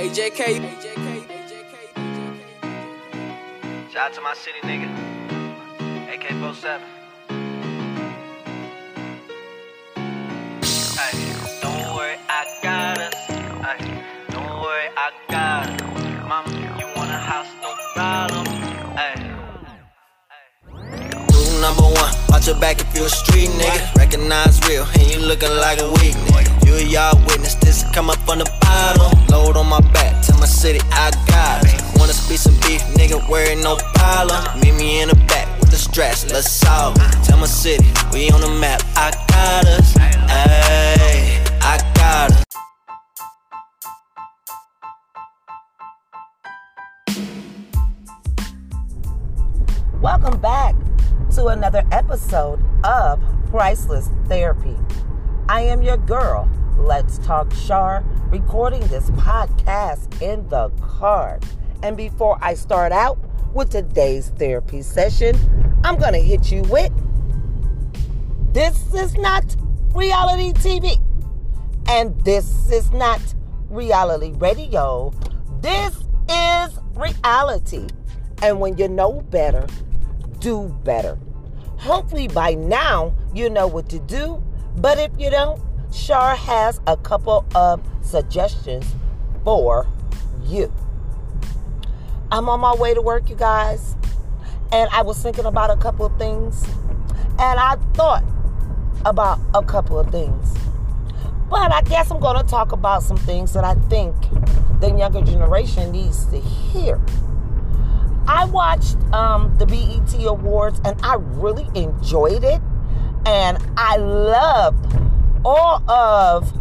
AJK. Shout out to my city nigga, AK47. Ay, don't worry, I got us. Ay, don't worry, I got us. Mama, you want a house, no problem. Rule number one, watch your back if you a street nigga. Recognize real, and you looking like a weak nigga. Y'all witness this, come up from the bottom. Load on my back, to my city, I got it. Wanna speak some beef, nigga, worry, no problem. Meet me in the back with the stress, let's solve it. Tell my city, we on the map, I got us. Ayy, I got us. Welcome back to another episode of Priceless Therapy. I am your girl, Let's Talk Char, recording this podcast in the car. And before I start out with today's therapy session, I'm going to hit you with, this is not reality TV. And this is not reality radio. This is reality. And when you know better, do better. Hopefully by now, you know what to do. But if you don't, Char has a couple of suggestions for you. I'm on my way to work, you guys, and I was thinking about a couple of things, and I thought about a couple of things. But I guess I'm going to talk about some things that I think the younger generation needs to hear. I watched the BET Awards, and I really enjoyed it. And I loved all of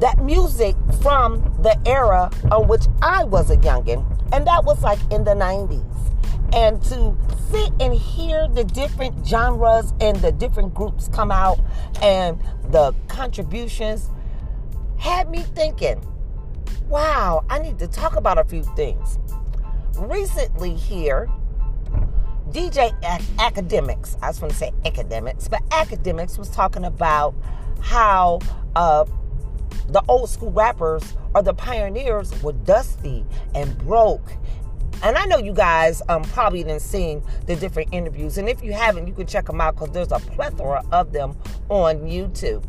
that music from the era on which I was a youngin'. And that was like in the 90s. And to sit and hear the different genres and the different groups come out and the contributions had me thinking, wow, I need to talk about a few things. Recently here, DJ Academics, I was going to say academics, but Academics was talking about how the old school rappers or the pioneers were dusty and broke. And I know you guys probably didn't see the different interviews. And if you haven't, you can check them out because there's a plethora of them on YouTube.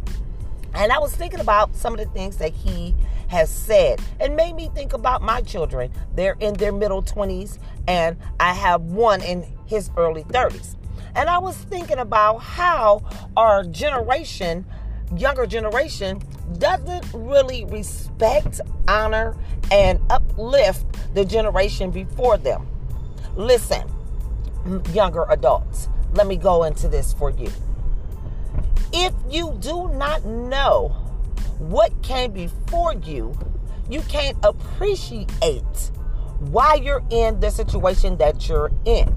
And I was thinking about some of the things that he has said and made me think about my children. They're in their middle 20s and I have one in his early 30s. And I was thinking about how our generation, younger generation, doesn't really respect, honor, and uplift the generation before them. Listen, younger adults, let me go into this for you. If you do not know what came before you, you can't appreciate why you're in the situation that you're in.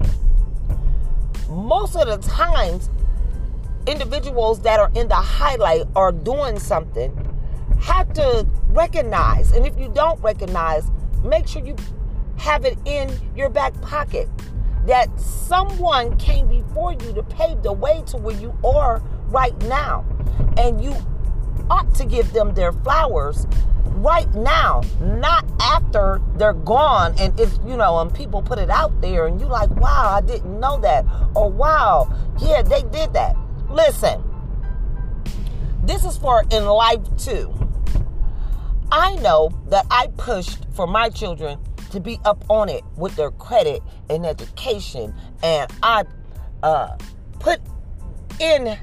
Most of the times, individuals that are in the highlight or doing something have to recognize. And if you don't recognize, make sure you have it in your back pocket that someone came before you to pave the way to where you are right now, and you ought to give them their flowers right now, not after they're gone and if you know and people put it out there and you like, wow, I didn't know that, or wow, yeah, they did that. Listen, this is for in life too. I know that I pushed for my children to be up on it with their credit and education, and I put in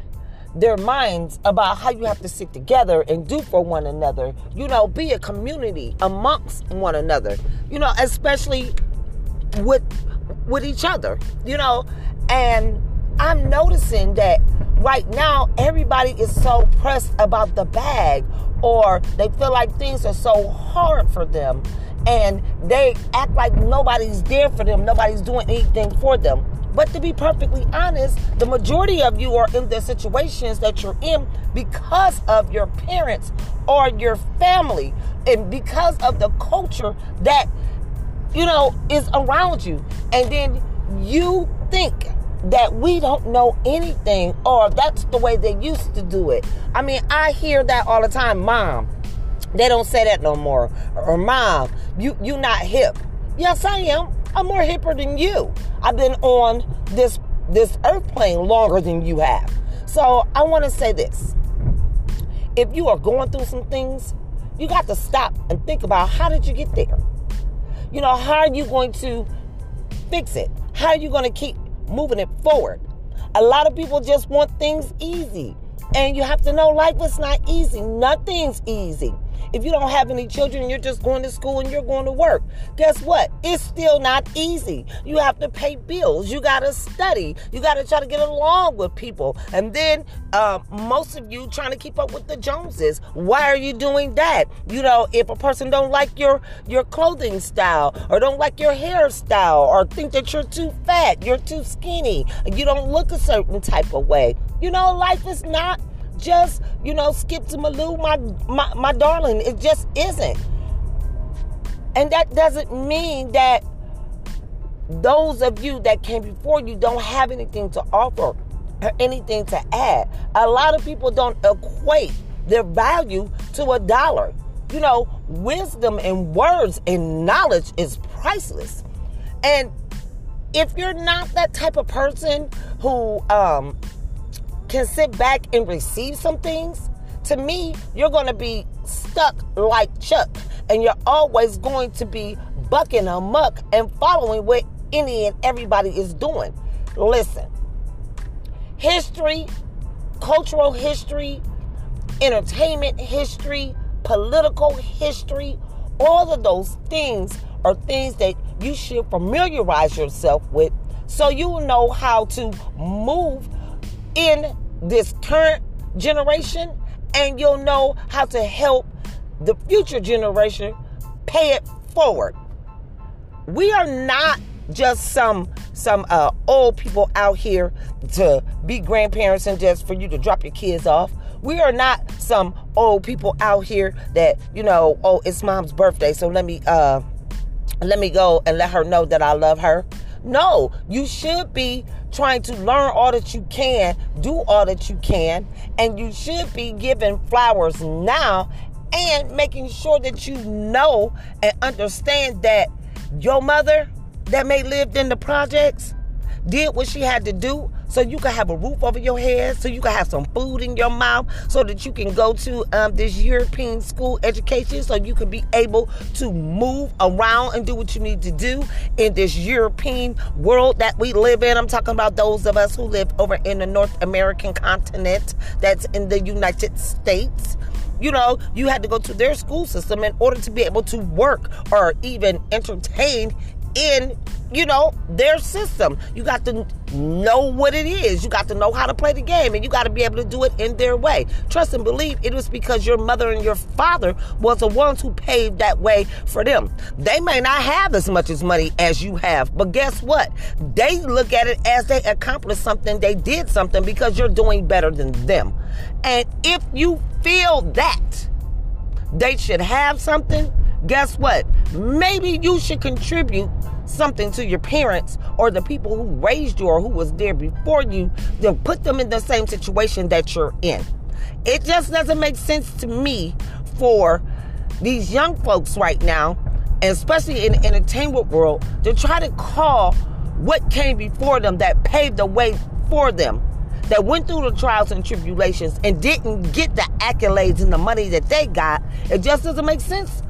their minds about how you have to sit together and do for one another, you know, be a community amongst one another, you know, especially with each other, you know. And I'm noticing that right now everybody is so pressed about the bag, or they feel like things are so hard for them and they act like nobody's there for them, nobody's doing anything for them. But to be perfectly honest, the majority of you are in the situations that you're in because of your parents or your family and because of the culture that, you know, is around you. And then you think that we don't know anything, or that's the way they used to do it. I mean, I hear that all the time. Mom, They don't say that no more. Or mom, you not hip. Yes, I am. I'm more hipper than you. I've been on this earth plane longer than you have. So I want to say this. If you are going through some things, you got to stop and think about how did you get there? You know, how are you going to fix it? How are you going to keep moving it forward? A lot of people just want things easy. And you have to know life is not easy. Nothing's easy. If you don't have any children, you're just going to school and you're going to work. Guess what? It's still not easy. You have to pay bills. You got to study. You got to try to get along with people. And then most of you trying to keep up with the Joneses. Why are you doing that? You know, if a person don't like your clothing style or don't like your hairstyle or think that you're too fat, you're too skinny, you don't look a certain type of way. You know, life is not just, you know, skip to Malou, my darling. It just isn't. And that doesn't mean that those of you that came before you don't have anything to offer or anything to add. A lot of people don't equate their value to a dollar. You know, wisdom and words and knowledge is priceless. And if you're not that type of person who can sit back and receive some things, to me, you're going to be stuck like Chuck, and you're always going to be bucking amok and following what any and everybody is doing. Listen, history, cultural history, entertainment history, political history, all of those things are things that you should familiarize yourself with so you will know how to move in this current generation, and you'll know how to help the future generation pay it forward. We are not just some old people out here to be grandparents and just for you to drop your kids off. We are not some old people out here that, you know, oh, it's mom's birthday, so let me go and let her know that I love her. No, you should be trying to learn all that you can, do all that you can, and you should be giving flowers now and making sure that you know and understand that your mother that may lived in the projects did what she had to do so you could have a roof over your head, so you could have some food in your mouth, so that you can go to this European school education, so you could be able to move around and do what you need to do in this European world that we live in. I'm talking about those of us who live over in the North American continent, that's in the United States. You know, you had to go to their school system in order to be able to work or even entertain in, you know, their system. You got to know what it is. You got to know how to play the game, and you got to be able to do it in their way. Trust and believe it was because your mother and your father was the ones who paved that way for them. They may not have as much as money as you have, but guess what? They look at it as they accomplished something. They did something because you're doing better than them. And if you feel that they should have something, guess what? Maybe you should contribute something to your parents or the people who raised you or who was there before you, then put them in the same situation that you're in. It just doesn't make sense to me for these young folks right now, and especially in the entertainment world, to try to call what came before them that paved the way for them, that went through the trials and tribulations and didn't get the accolades and the money that they got. It just doesn't make sense,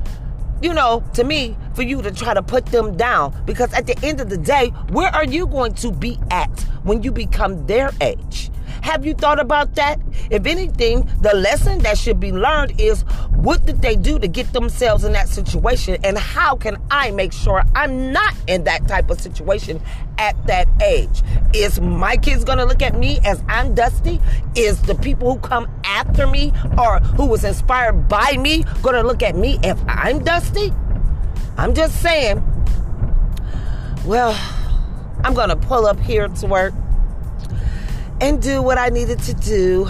you know, to me, for you to try to put them down. Because at the end of the day, where are you going to be at when you become their age? Have you thought about that? If anything, the lesson that should be learned is, what did they do to get themselves in that situation? And how can I make sure I'm not in that type of situation at that age? Is my kids going to look at me as I'm dusty? Is the people who come after me or who was inspired by me going to look at me if I'm dusty? I'm just saying. Well, I'm going to pull up here to work and do what I needed to do,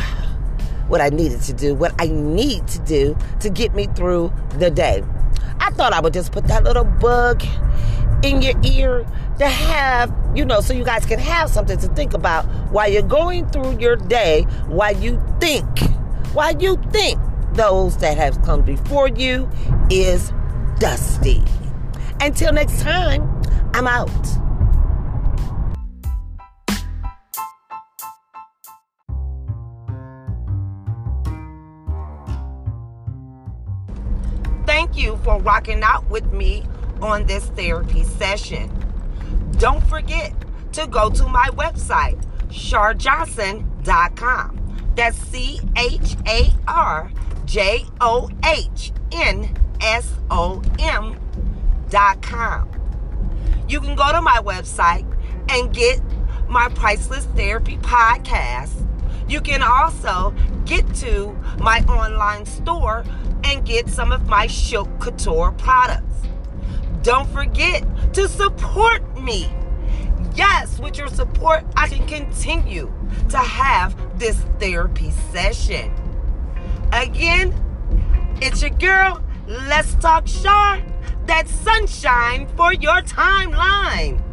what I need to do to get me through the day. I thought I would just put that little bug in your ear to have, you know, so you guys can have something to think about while you're going through your day, while you think those that have come before you is dusty. Until next time, I'm out. Thank you for rocking out with me on this therapy session. Don't forget to go to my website, charjohnson.com. That's charjohnson.com. You can go to my website and get my Priceless Therapy podcast. You can also get to my online store and get some of my Shilt Couture products. Don't forget to support me. Yes, with your support, I can continue to have this therapy session. Again, it's your girl, Let's Talk Char. That's sunshine for your timeline.